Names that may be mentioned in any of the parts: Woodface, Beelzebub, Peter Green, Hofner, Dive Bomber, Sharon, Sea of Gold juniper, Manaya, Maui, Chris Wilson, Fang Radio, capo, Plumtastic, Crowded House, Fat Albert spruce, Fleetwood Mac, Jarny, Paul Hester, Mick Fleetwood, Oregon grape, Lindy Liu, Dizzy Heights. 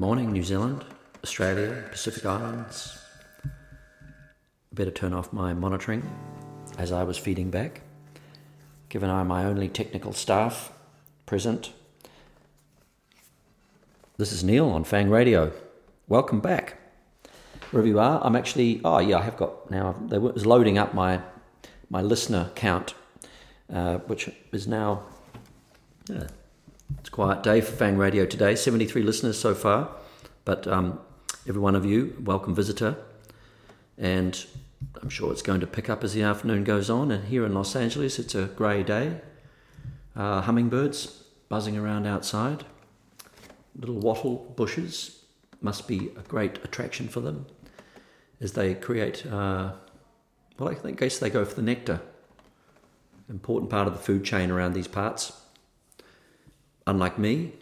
Good morning, New Zealand, Australia, Pacific Islands. Better turn off my monitoring as I was feeding back, given I'm my only technical staff present. This is Neil on Fang Radio. Welcome back. Wherever you are, I'm actually... Oh, yeah, I have got now... It was loading up my listener count, which is now... Yeah, it's a quiet day for Fang Radio today. 73 listeners so far, but every one of you, welcome visitor. And I'm sure it's going to pick up as the afternoon goes on. And here in Los Angeles, it's a grey day. Hummingbirds buzzing around outside. Little wattle bushes must be a great attraction for them as they create, I guess they go for the nectar. Important part of the food chain around these parts. Unlike me,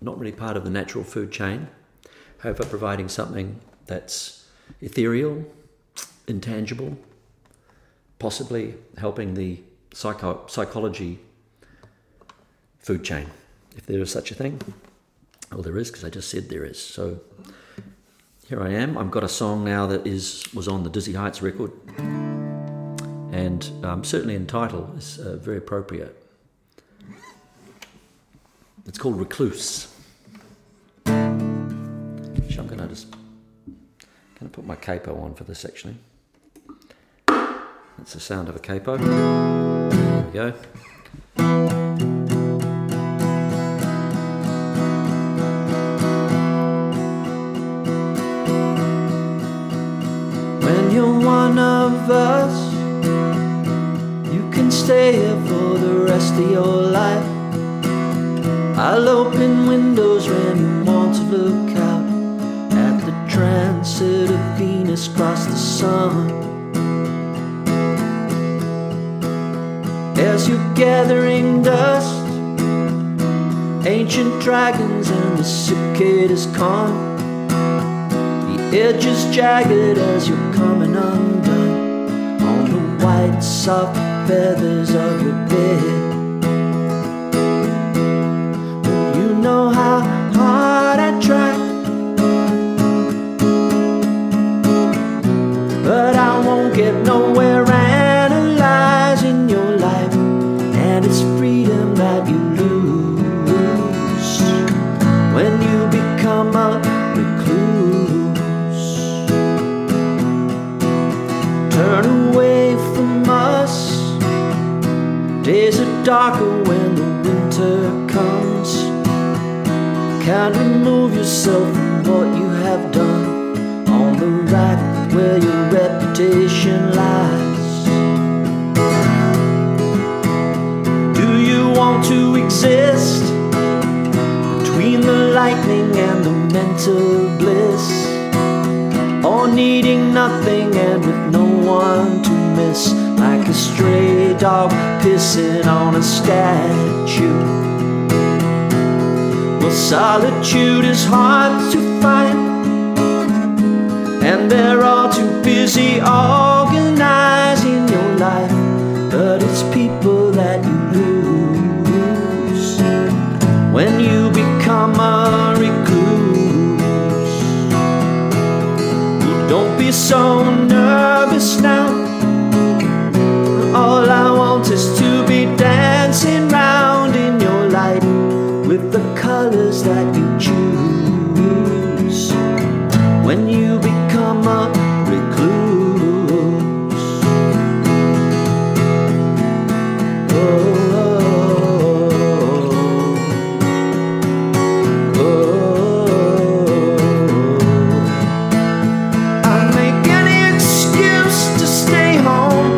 not really part of the natural food chain, however providing something that's ethereal, intangible, possibly helping the psychology food chain, if there is such a thing. Well, there is, because I just said there is. So here I am. I've got a song now that was on the Dizzy Heights record. And certainly in title, it's very appropriate. It's called Recluse. Which I'm going to put my capo on for this, actually. That's the sound of a capo. There we go. Us, you can stay here for the rest of your life. I'll open windows when you want to look out at the transit of Venus across the sun. As you're gathering dust, ancient dragons and the cicadas come. The edge is jagged as you're coming undone. White soft feathers of your bed. Well, you know how hard I try, but I won't get nowhere analyzing your life, and it's freedom that you lose when you become a recluse. Turn away. Days are darker when the winter comes. Can't remove yourself from what you have done on the rack where your reputation lies. Do you want to exist between the lightning and the mental bliss, or needing nothing and with no one to miss? Like a stray dog pissing on a statue. Well, solitude is hard to find, and they're all too busy organizing your life. But it's people that you lose when you become a recluse. Well, don't be so nervous now. All I want is to be dancing round in your light with the colors that you choose when you become a recluse. Oh, oh, oh. I make any excuse to stay home.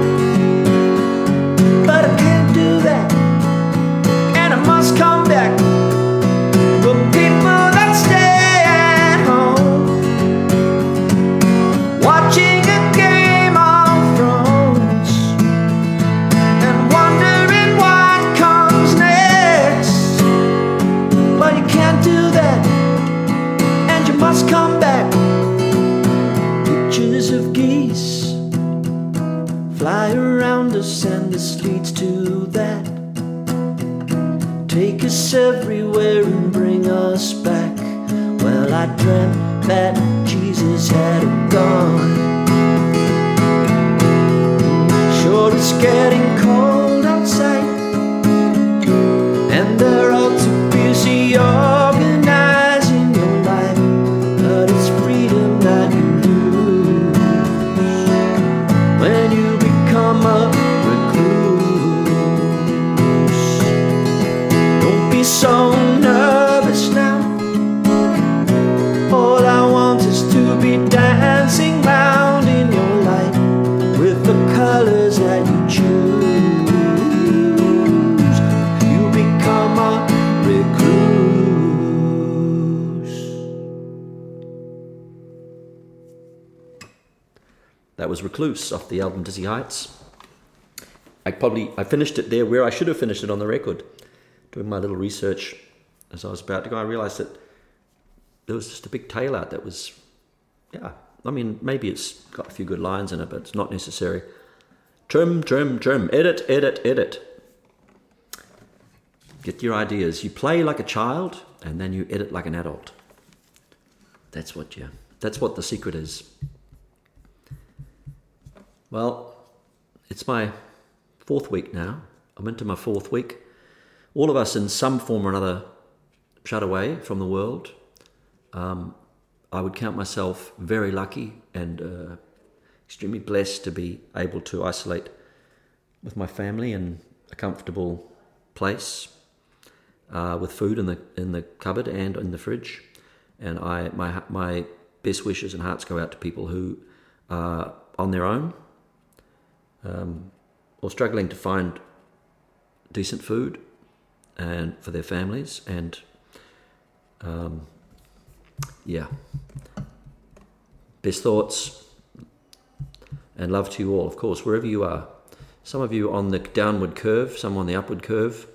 Come back. The people that stay at home, watching a game of thrones and wondering what comes next. Well, you can't do that, and you must come back. Pictures of geese fly around us, and this leads to that. Take us everywhere and bring us back. Well, Well, I dreamt that Jesus had a gun. Sure, it's getting cold outside, and they're all too busy organizing your life. But it's freedom that you lose when you become a recluse. Don't be so nervous now. All I want is to be dancing round in your life with the colors that you choose. That was Recluse off the album Dizzy Heights. I finished it there where I should have finished it on the record. Doing my little research as I was about to go, I realised that there was just a big tail out that was, maybe it's got a few good lines in it, but it's not necessary. Trim, trim, trim, edit, edit, edit. Get your ideas. You play like a child and then you edit like an adult. That's what the secret is. Well, it's my fourth week now. I'm into my fourth week. All of us in some form or another shut away from the world. I would count myself very lucky and extremely blessed to be able to isolate with my family in a comfortable place with food in the cupboard and in the fridge. And my best wishes and hearts go out to people who are on their own, or struggling to find decent food and for their families, and best thoughts and love to you all, of course, wherever you are. Some of you on the downward curve, some on the upward curve,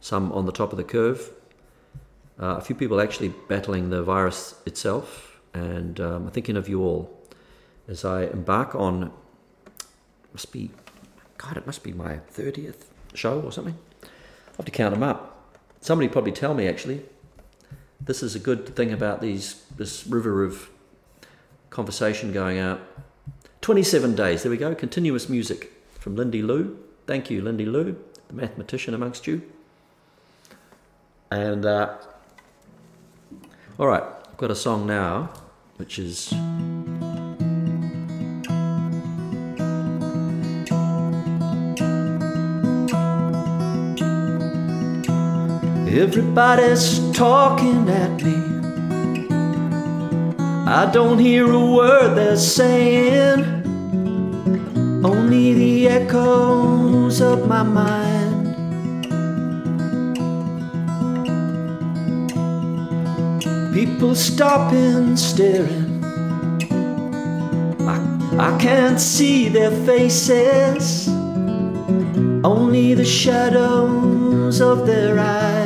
some on the top of the curve. A few people actually battling the virus itself, and I'm thinking of you all as I embark on it must be my 30th show or something. I'll have to count them up. Somebody probably tell me, actually. This is a good thing about this river of conversation going out. 27 days, there we go. Continuous music from Lindy Liu. Thank you, Lindy Liu, the mathematician amongst you. And, all right, I've got a song now, which is... Everybody's talking at me. I don't hear a word they're saying, only the echoes of my mind. People stopping, staring. I can't see their faces, only the shadows of their eyes.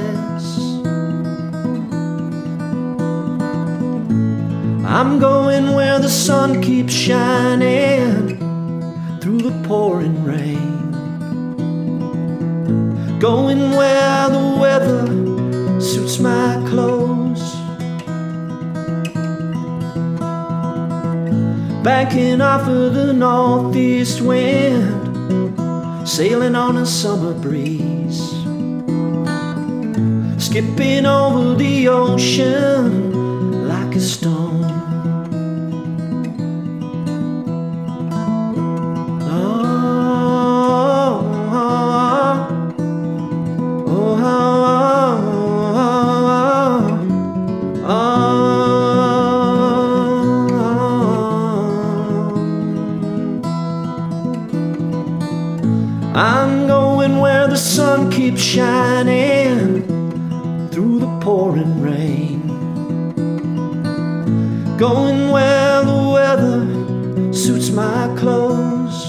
I'm going where the sun keeps shining through the pouring rain, going where the weather suits my clothes, backing off of the northeast wind, sailing on a summer breeze, skipping over the ocean like a stone. Shining through the pouring rain, going where the weather suits my clothes,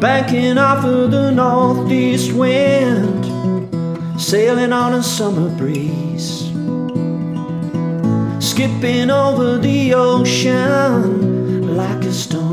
backing off of the northeast wind, sailing on a summer breeze, skipping over the ocean like a stone.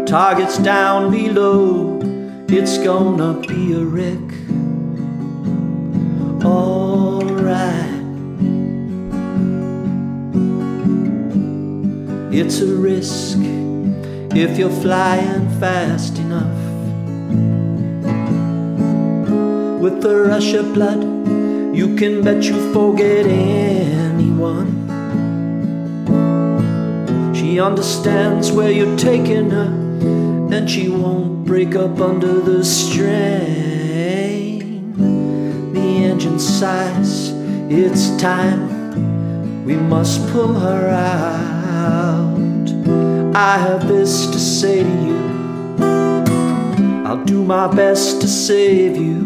target's down below. It's gonna be a wreck. All right. It's a risk if you're flying fast enough. With the rush of blood, you can bet you forget anyone. She understands where you're taking her, and she won't break up under the strain. The engine sighs, it's time, we must pull her out. I have this to say to you, I'll do my best to save you,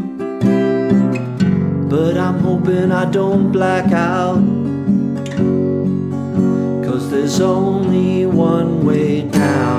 but I'm hoping I don't black out, 'cause there's only one way down.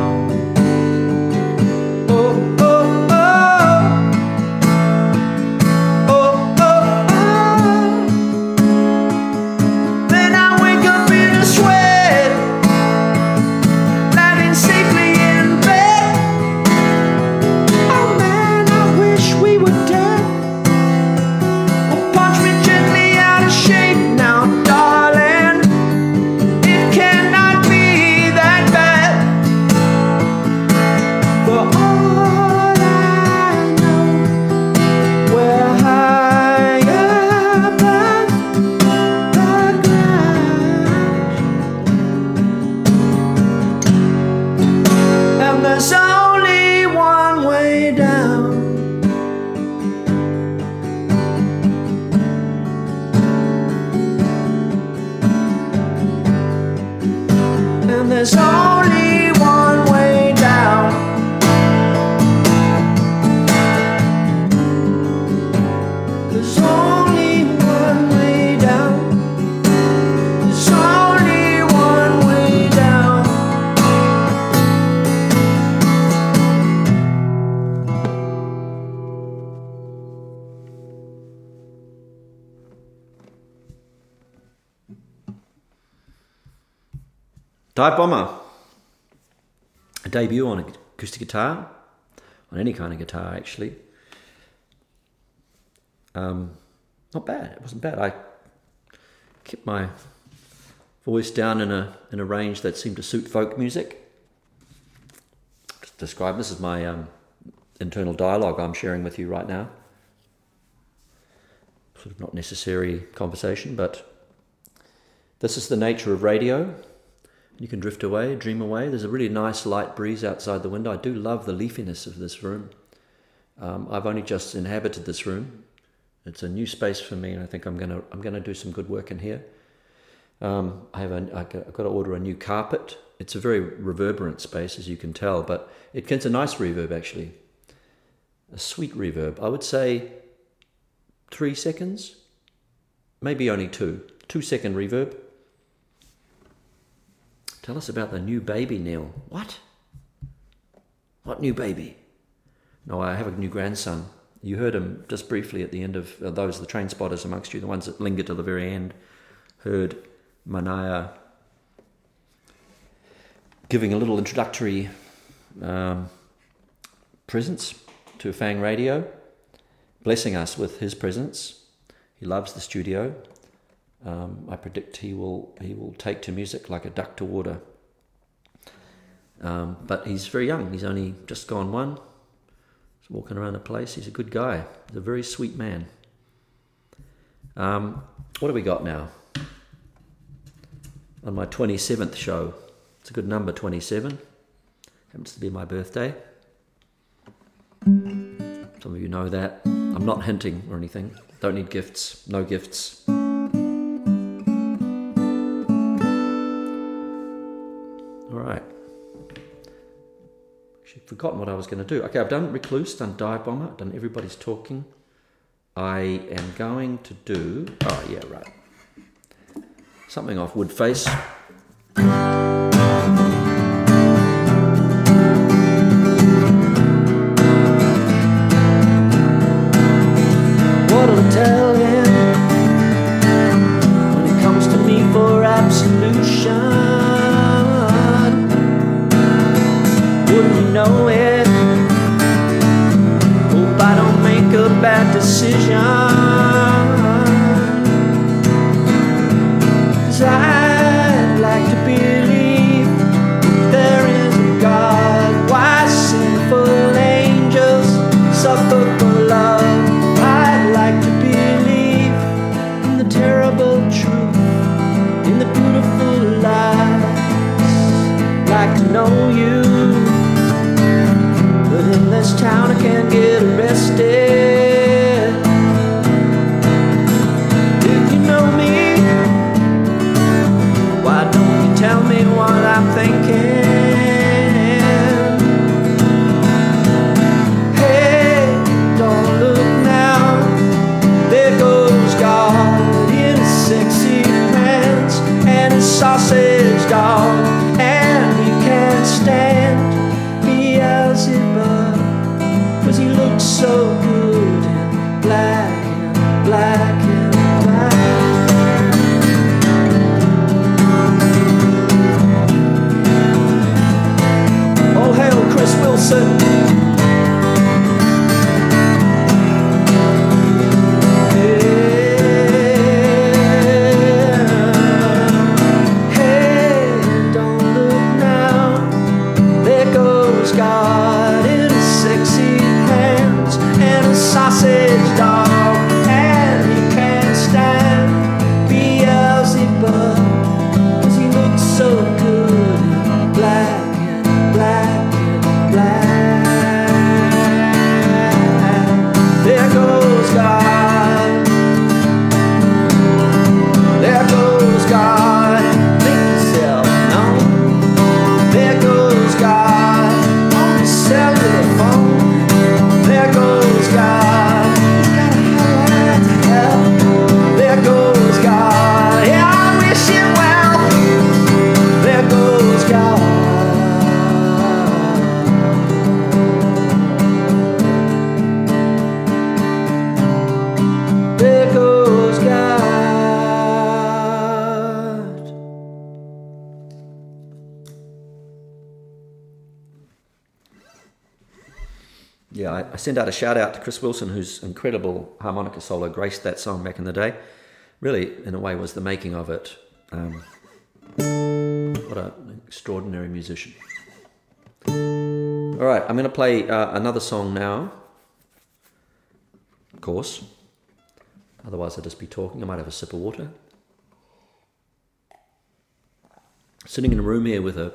Dive Bomber. A debut on acoustic guitar, on any kind of guitar actually. Not bad. It wasn't bad. I kept my voice down in a range that seemed to suit folk music. Describe this as my internal dialogue I'm sharing with you right now. Sort of not necessary conversation, but this is the nature of radio. You can drift away, dream away. There's a really nice light breeze outside the window. I do love the leafiness of this room. I've only just inhabited this room. It's a new space for me, and I think I'm gonna do some good work in here. I've got to order a new carpet. It's a very reverberant space, as you can tell, but it gets a nice reverb actually, a sweet reverb. I would say 3 seconds, maybe only two second reverb. Tell us about the new baby, Neil. What? What new baby? No, I have a new grandson. You heard him just briefly at the end of those, the train spotters amongst you, the ones that linger till the very end, heard Manaya giving a little introductory presence to Fang Radio, blessing us with his presence. He loves the studio. I predict he will take to music like a duck to water. But he's very young. He's only just gone one. He's walking around the place. He's a good guy. He's a very sweet man. What have we got now? On my 27th show. It's a good number, 27. Happens to be my birthday. Some of you know that. I'm not hinting or anything. Don't need gifts. No gifts. Forgotten what I was going to do. Okay, I've done Recluse, done Dive Bomber, I've done Everybody's Talking. I am going to do... Oh, yeah, right. Something off Woodface. What'll I tell him when it comes to me for absolution? Know it. Hope I don't make a bad decision, 'cause I'd like to believe there is a God. Why sinful angels suffer for love? I'd like to believe in the terrible truth, in the beautiful lies. Like to know you. In this town I can't get arrested. If you know me, why don't you tell me what I'm thinking? Hey, don't look now, there goes God in his sexy pants and his sausage dog, and he can't stand Beelzebub, 'cause he looks so good in black and black and black. Oh, hail Chris Wilson. Yeah. Hey, don't look now, there goes God. Sausage dog, and he can't stand Beelzebub, 'cause he looks so good in black and black and black. I send out a shout out to Chris Wilson, whose incredible harmonica solo graced that song back in the day. Really, in a way, was the making of it. What an extraordinary musician. All right, I'm going to play another song now, of course. Otherwise, I'll just be talking. I might have a sip of water. Sitting in a room here with a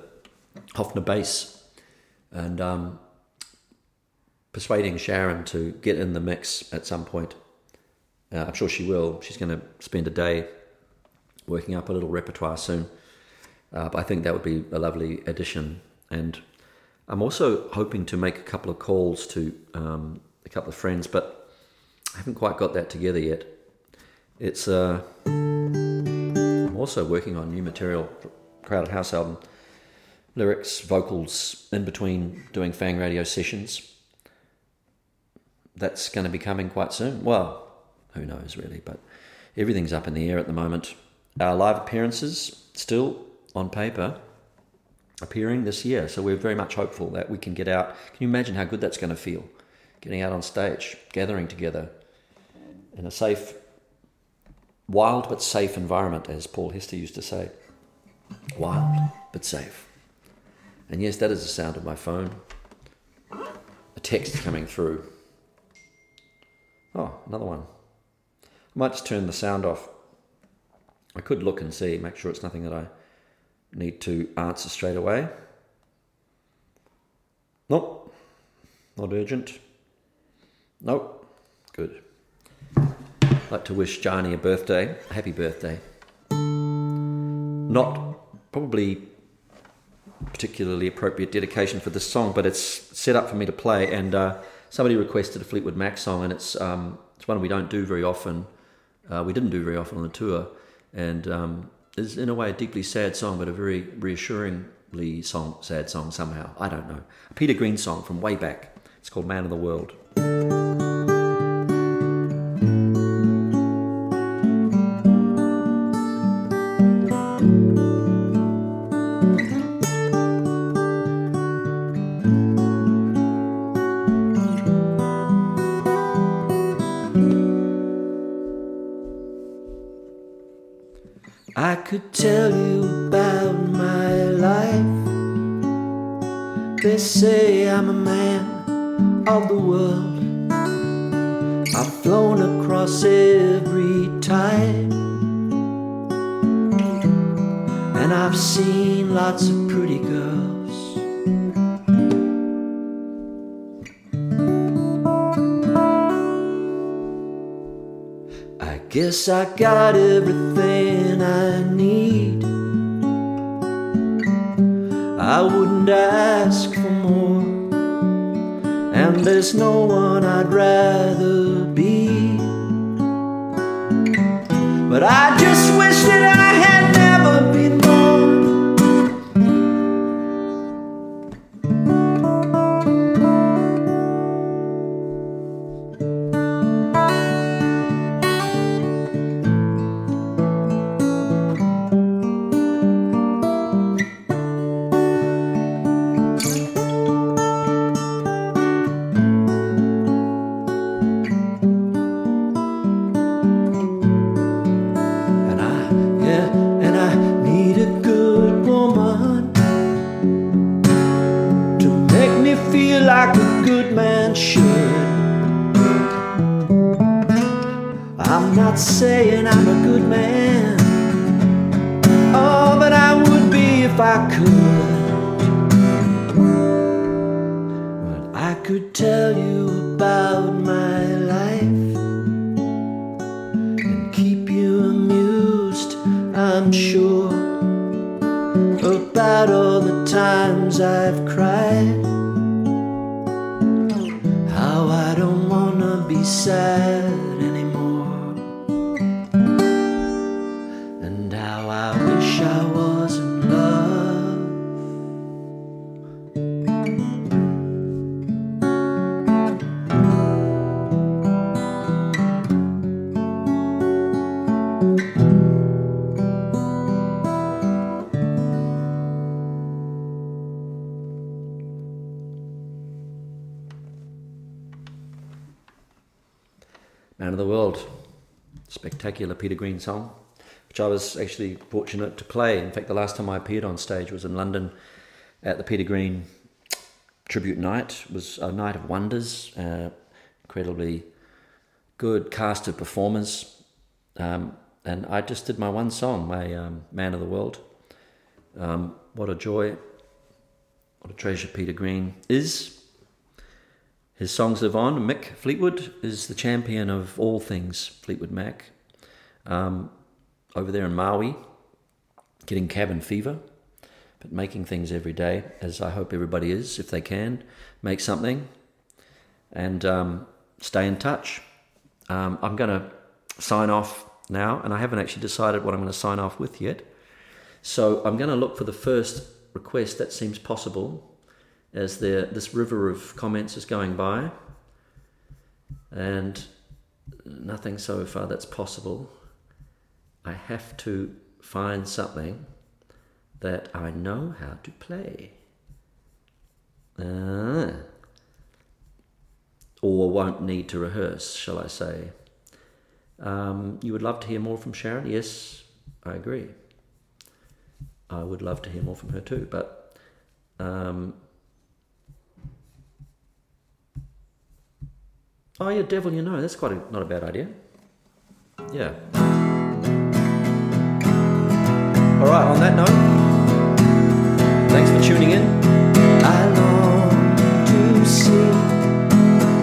Hofner bass and persuading Sharon to get in the mix at some point. I'm sure she will. She's going to spend a day working up a little repertoire soon. But I think that would be a lovely addition. And I'm also hoping to make a couple of calls to a couple of friends, but I haven't quite got that together yet. It's I'm also working on new material, Crowded House album, lyrics, vocals, in between doing Fang Radio sessions. That's going to be coming quite soon. Well, who knows really, but everything's up in the air at the moment. Our live appearances still on paper appearing this year, so we're very much hopeful that we can get out. Can you imagine how good that's going to feel? Getting out on stage, gathering together in a safe, wild but safe environment, as Paul Hester used to say. Wild but safe. And yes, that is the sound of my phone. A text coming through. Oh, another one. I might just turn the sound off. I could look and see, make sure it's nothing that I need to answer straight away. Nope. Not urgent. Nope. Good. I'd like to wish Jarny a birthday. Happy birthday. Not probably particularly appropriate dedication for this song, but it's set up for me to play, and somebody requested a Fleetwood Mac song, and it's one we don't do very often. We didn't do very often on the tour, and is in a way a deeply sad song, but a very reassuringly sad song somehow. I don't know. A Peter Green song from way back. It's called Man of the World. Could tell you about my life. They say I'm a man of the world. I've flown across every tide, and I've seen lots of pretty girls. I guess I got everything I need. I wouldn't ask for more, and there's no one I'd rather be. But I just wish that I had never been Man of the World, spectacular Peter Green song, which I was actually fortunate to play. In fact, the last time I appeared on stage was in London at the Peter Green tribute night. It was a night of wonders, incredibly good cast of performers, and I just did my one song, my Man of the World. What a joy, what a treasure Peter Green is. His songs live on. Mick Fleetwood is the champion of all things Fleetwood Mac. Over there in Maui, getting cabin fever, but making things every day, as I hope everybody is, if they can. Make something and stay in touch. I'm going to sign off now, and I haven't actually decided what I'm going to sign off with yet. So I'm going to look for the first request that seems possible, as this river of comments is going by, and nothing so far that's possible. I have to find something that I know how to play, or won't need to rehearse, shall I say. You would love to hear more from Sharon? Yes, I agree. I would love to hear more from her too, but oh yeah, Devil You Know, that's not a bad idea. Yeah. Alright, on that note, thanks for tuning in. I long to see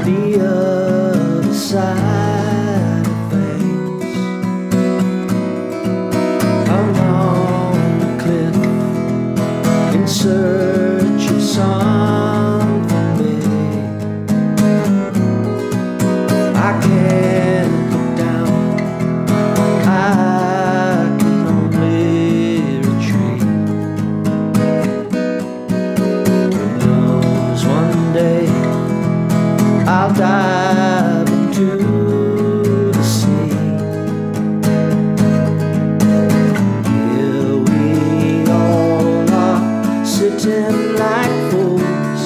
the other side of things. Come on the cliff in search of some. Dive into the sea. Here we all are, sitting like fools,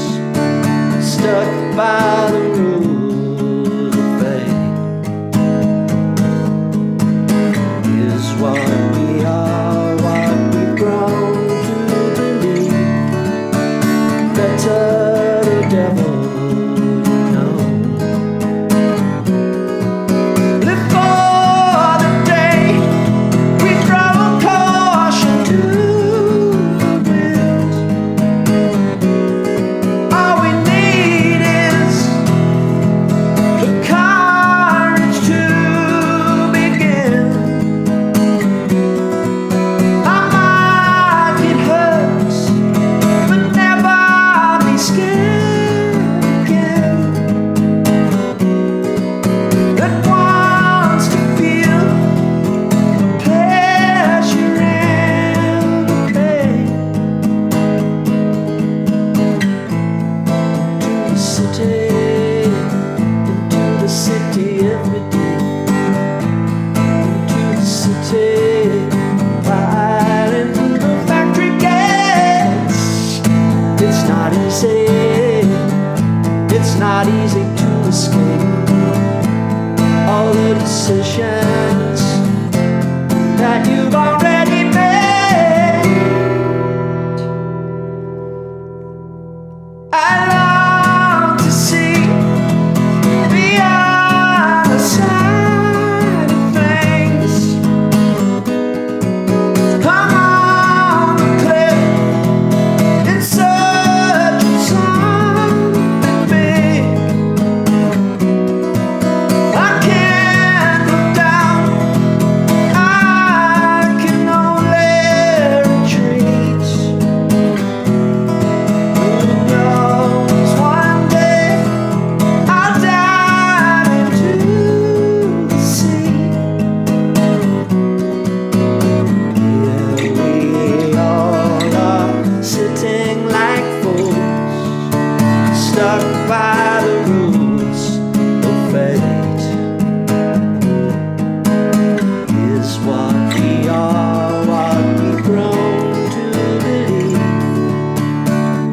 stuck by the rules of fate. Here's what we are, what we've grown to believe.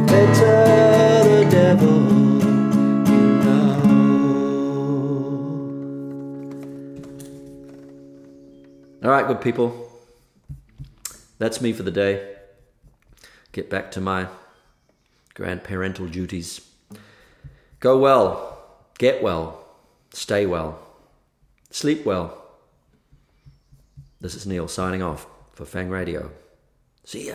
Better the devil. All right, good people. That's me for the day. Get back to my grandparental duties. Go well. Get well. Stay well. Sleep well. This is Neil signing off for Fang Radio. See ya.